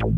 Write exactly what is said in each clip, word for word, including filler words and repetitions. Turn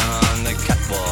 on the catwalk.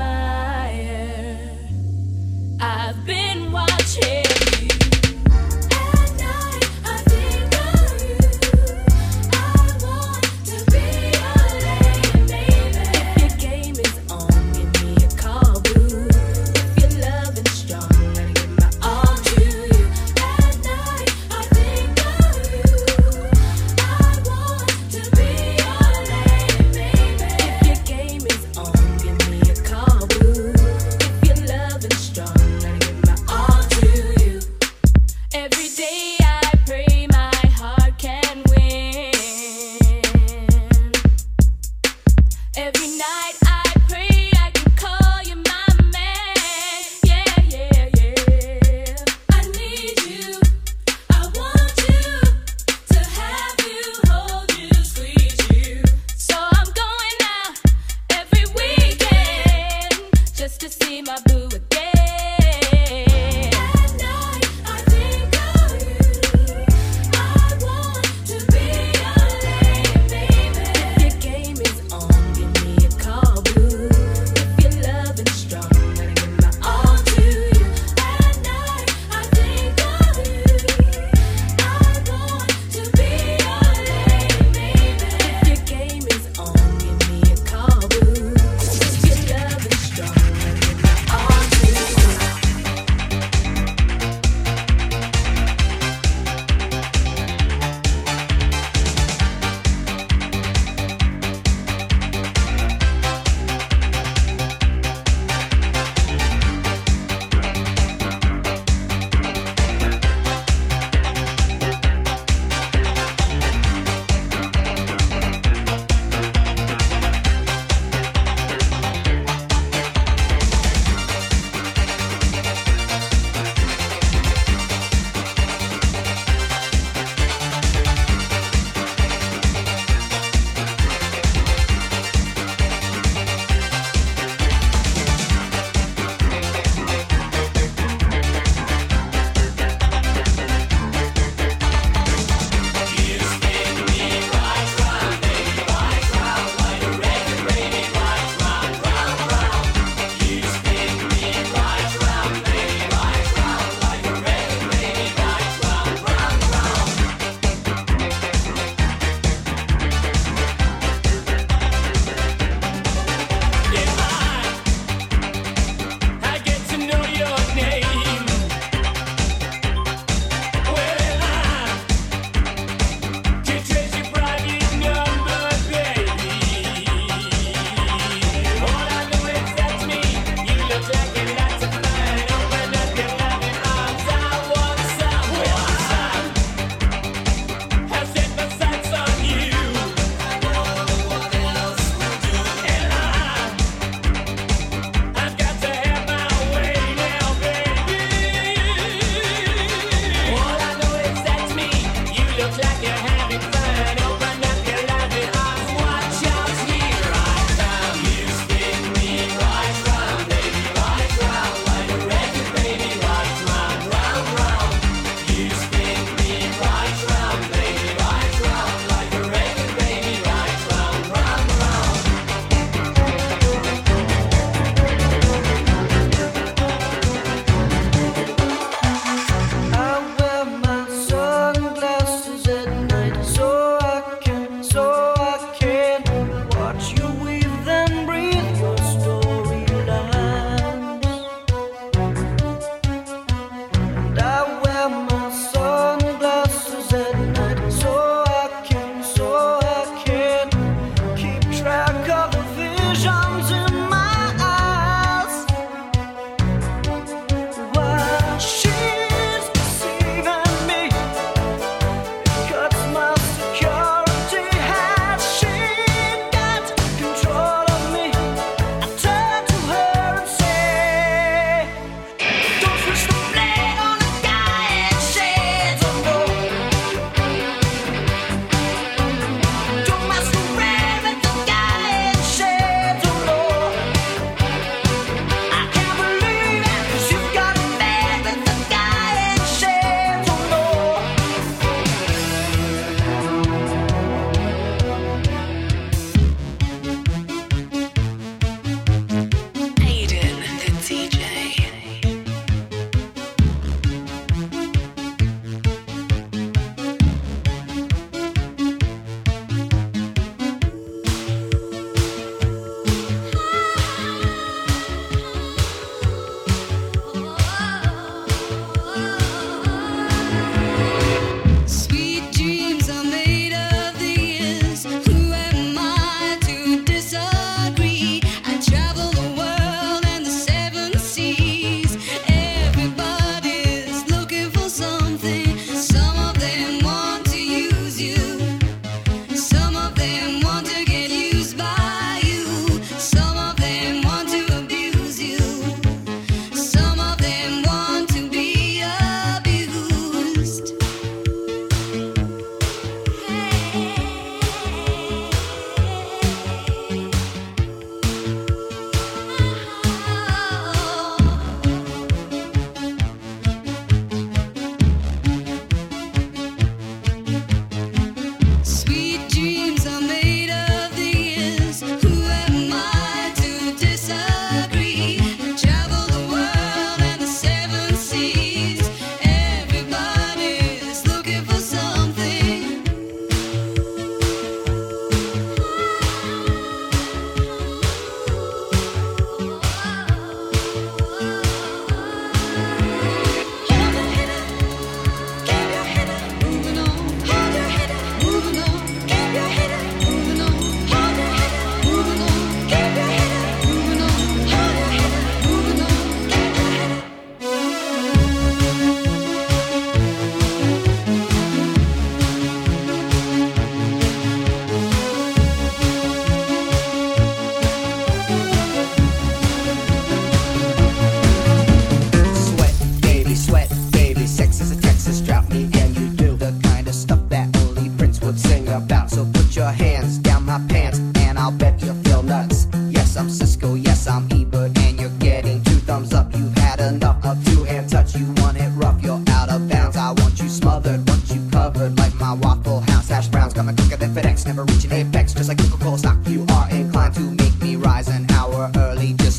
admire. I've been watching you at night. I think of you. I want to be a lady, baby. If your game is on, give me a call, boo. If your love is strong, let me give my all to you. At night, I think of you. I want to be a lady, baby. If your game is on, give me a call, boo. If your love is strong, just to see my boo again. At night, I think of you. I want to be a lady, baby. If your game is on, give me a call, boo. If your love is strong, let me give my all to you. At night, I think of you. I want to be a lady, baby. If your game is on, give me a call, boo. If your love is strong, all to you.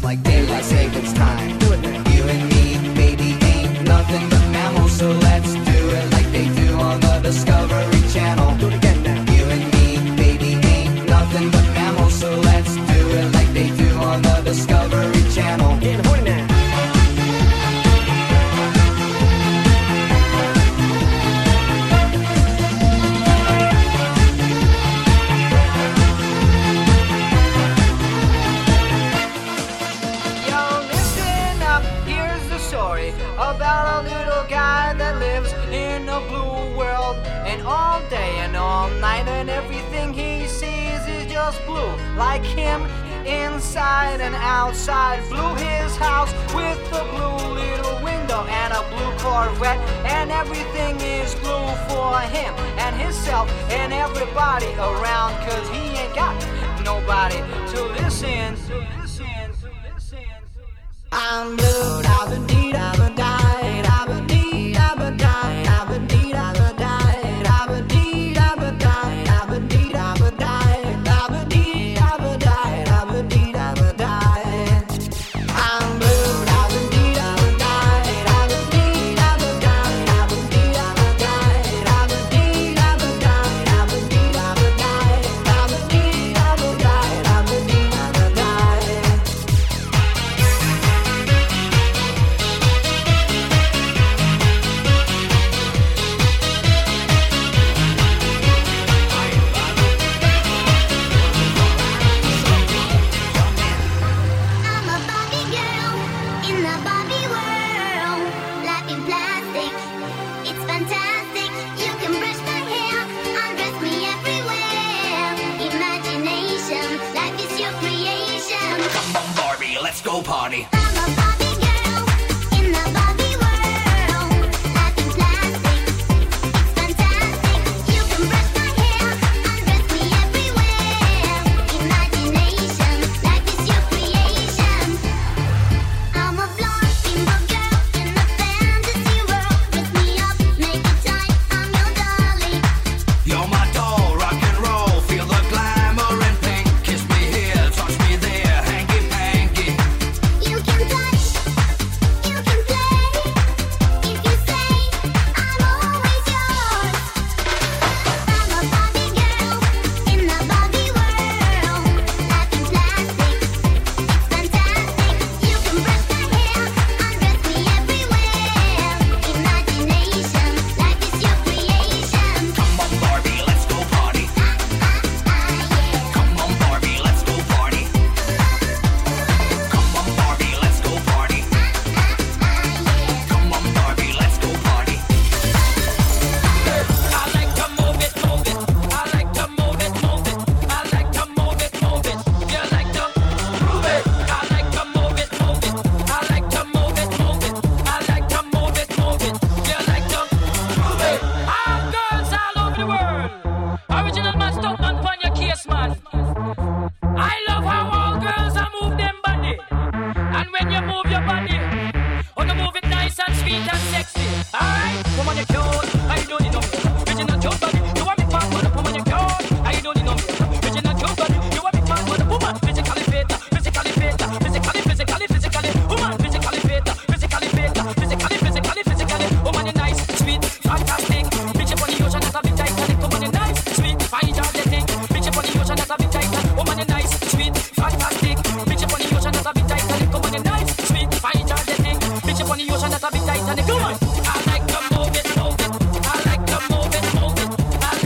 It's like daylight savings time. Do it now. You and me, baby, ain't nothing but mammals, so let's do it like they do on the Discovery Channel. Do it again now. You and me, baby, ain't nothing but mammals, so let's do it like they do on the Discovery Channel. Get horny now. About a little guy that lives in a blue world, and all day and all night, and everything he sees is just blue. Like him, inside and outside, blew his house with a blue little window and a blue Corvette, and everything is blue for him and himself and everybody around, cause he ain't got nobody to listen to. Listen, to listen, to listen. I'm blue, I've been deed, I've been died. I like to move it, move it. I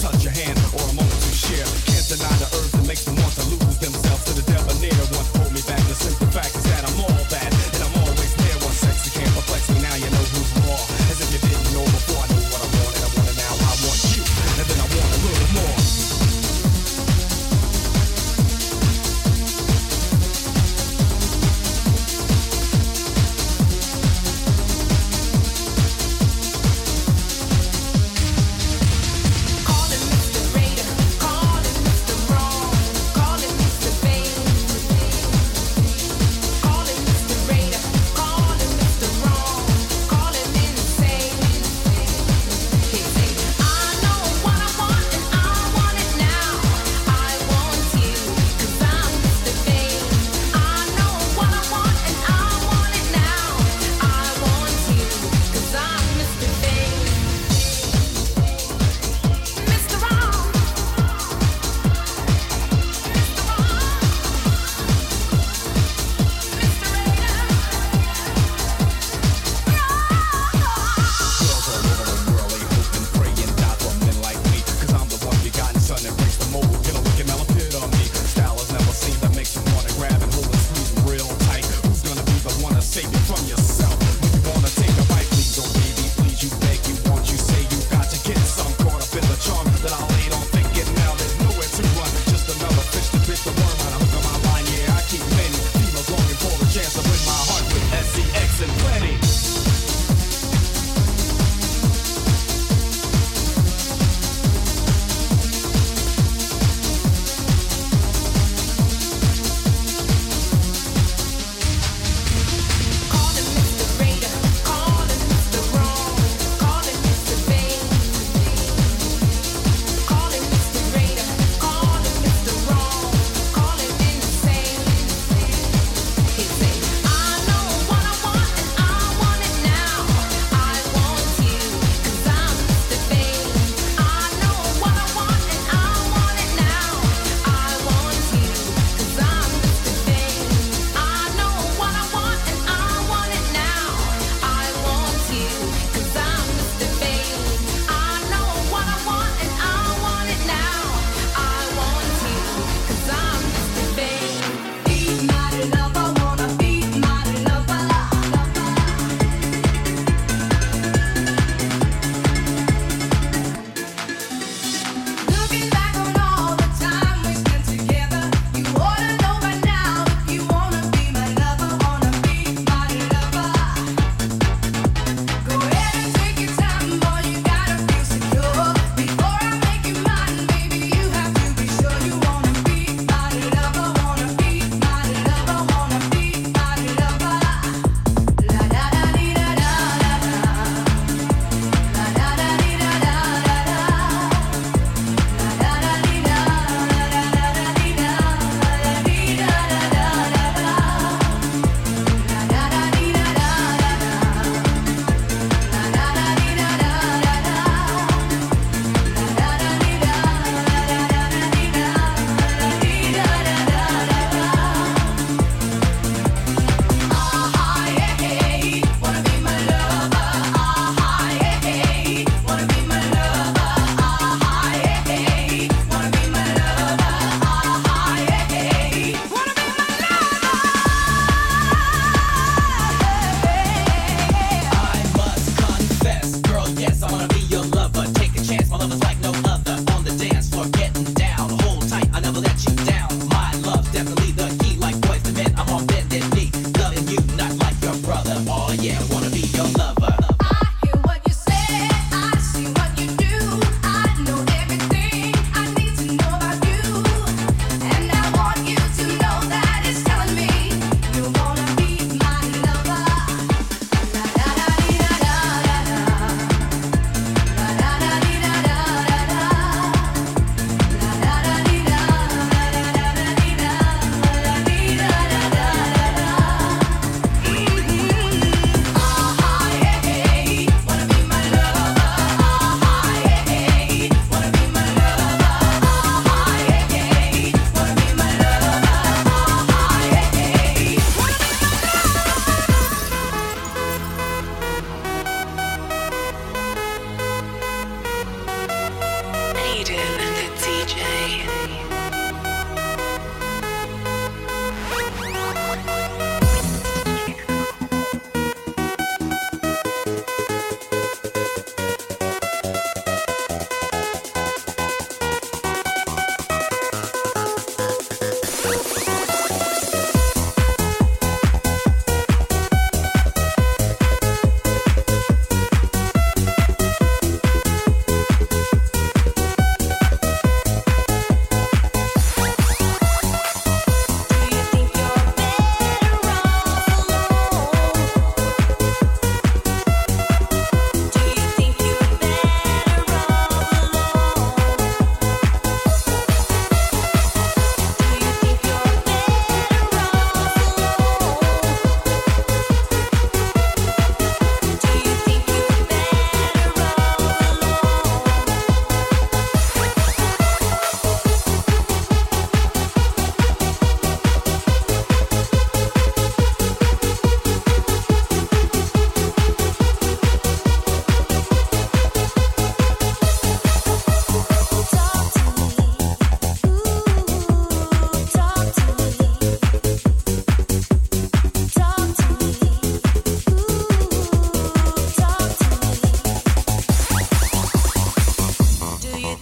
touch your hand or a moment to share. Can't deny the urge that makes them want to lose themselves to the debonair. One hold me back, the simple fact is that I'm all that, and I'm always there. One sex you can't perplex me, now you know who's more. As if you didn't know before, I knew what I wanted, I want it now, I want you, and then I want a little more. Call it Mister Raider, call it Mister Wrong.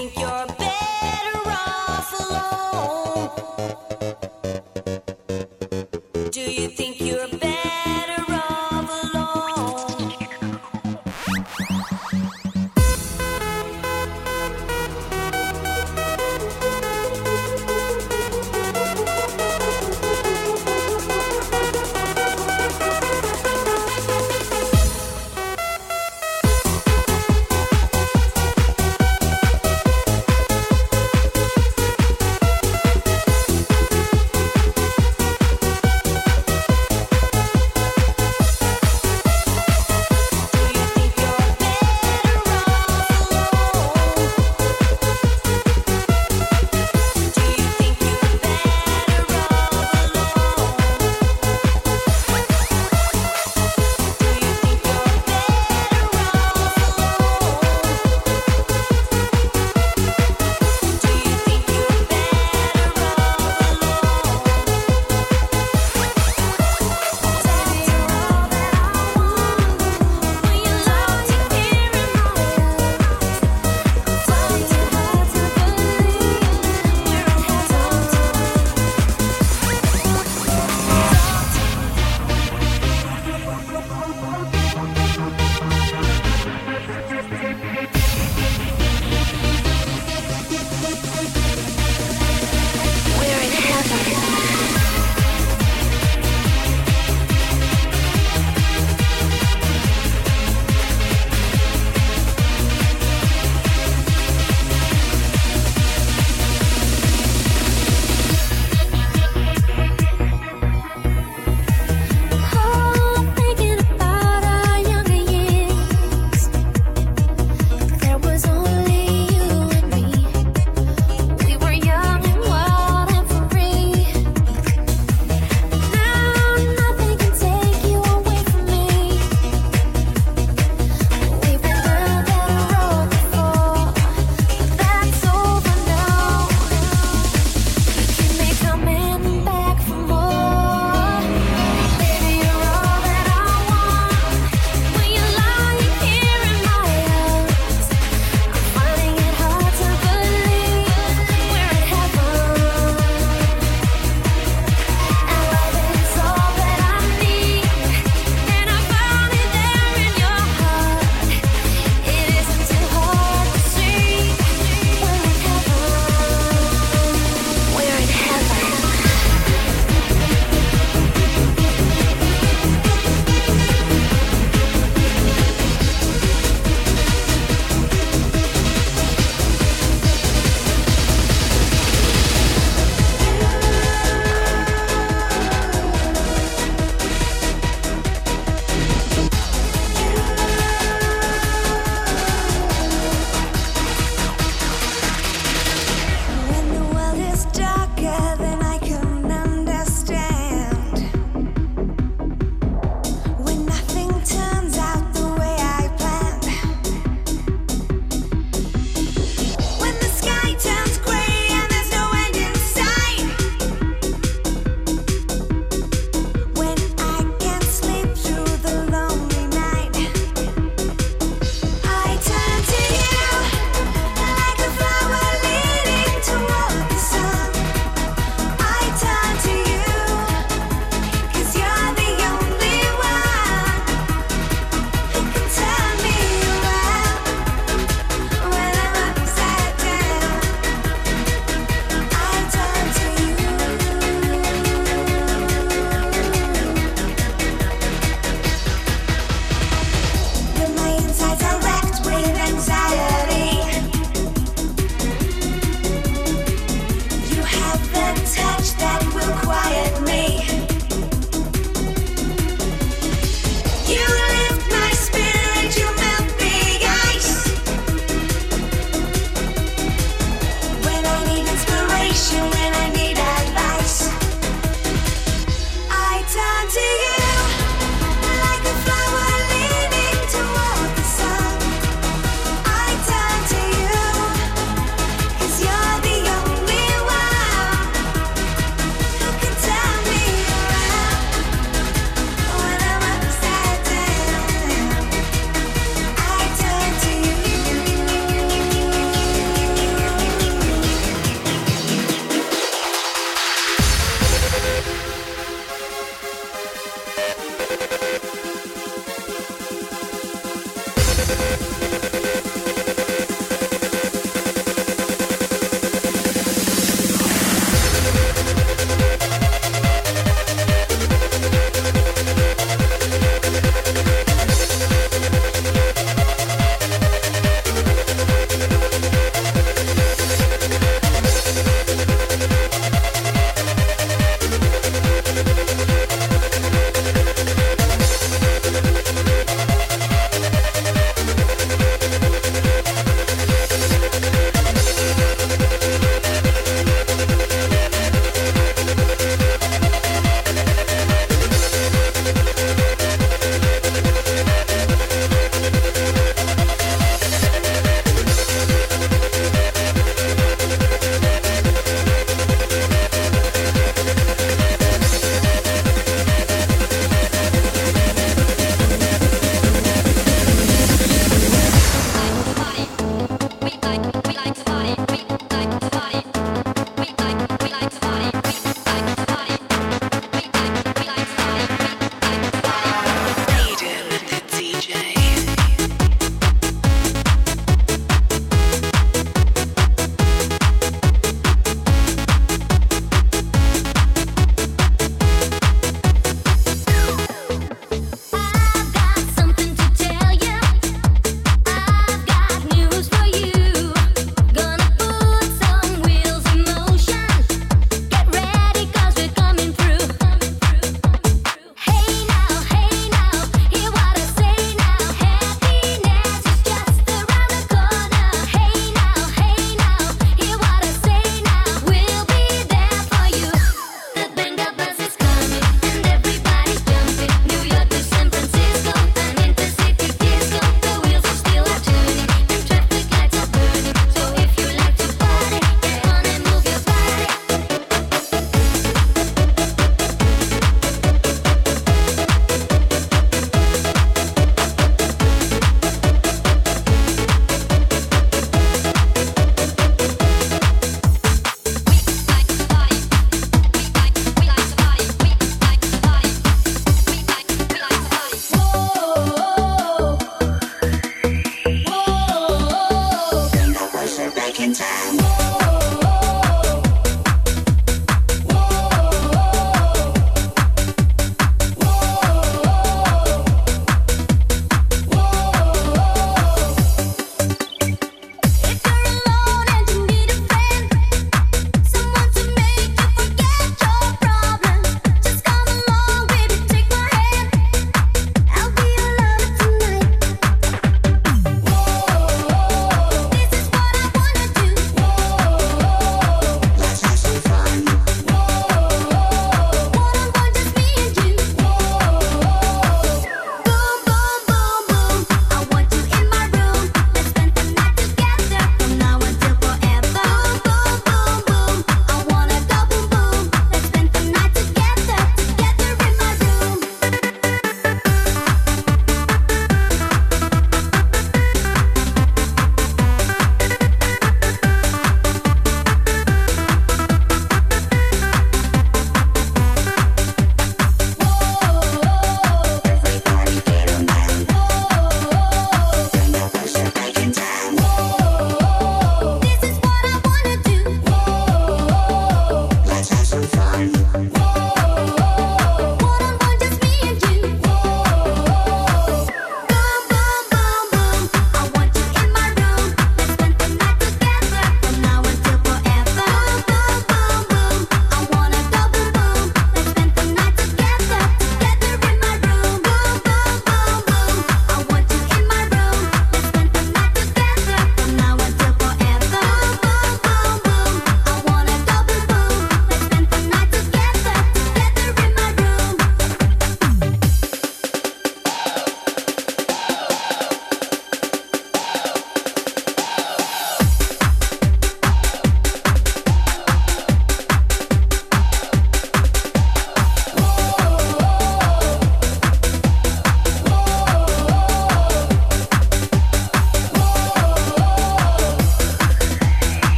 think you're better off alone? Do you think you're better off alone?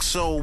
Soul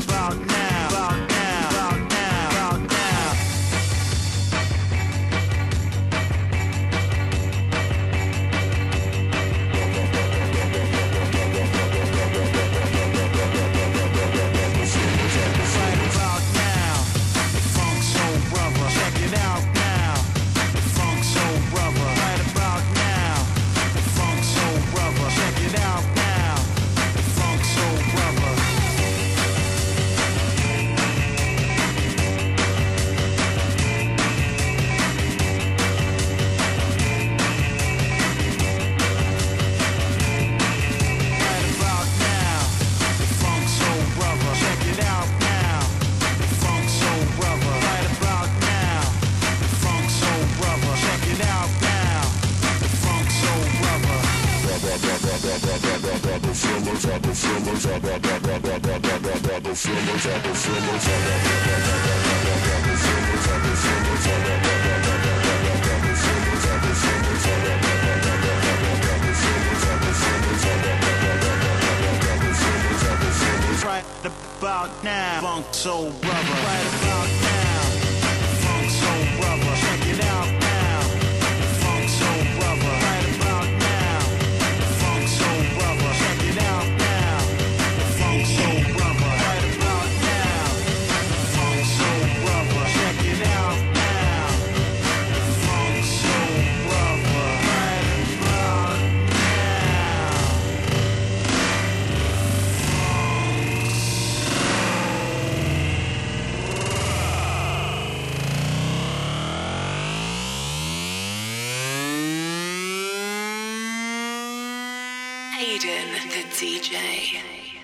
about now. About now, about now, about now. Right about now, funk soul brother. Right about now, funk soul brother. Check it out now, funk soul brother. Right about now, funk soul brother. Check it out now, funk soul brother. Right about now, funk soul brother. Check it out now, funk soul brother. Right about now. Aiden the D J.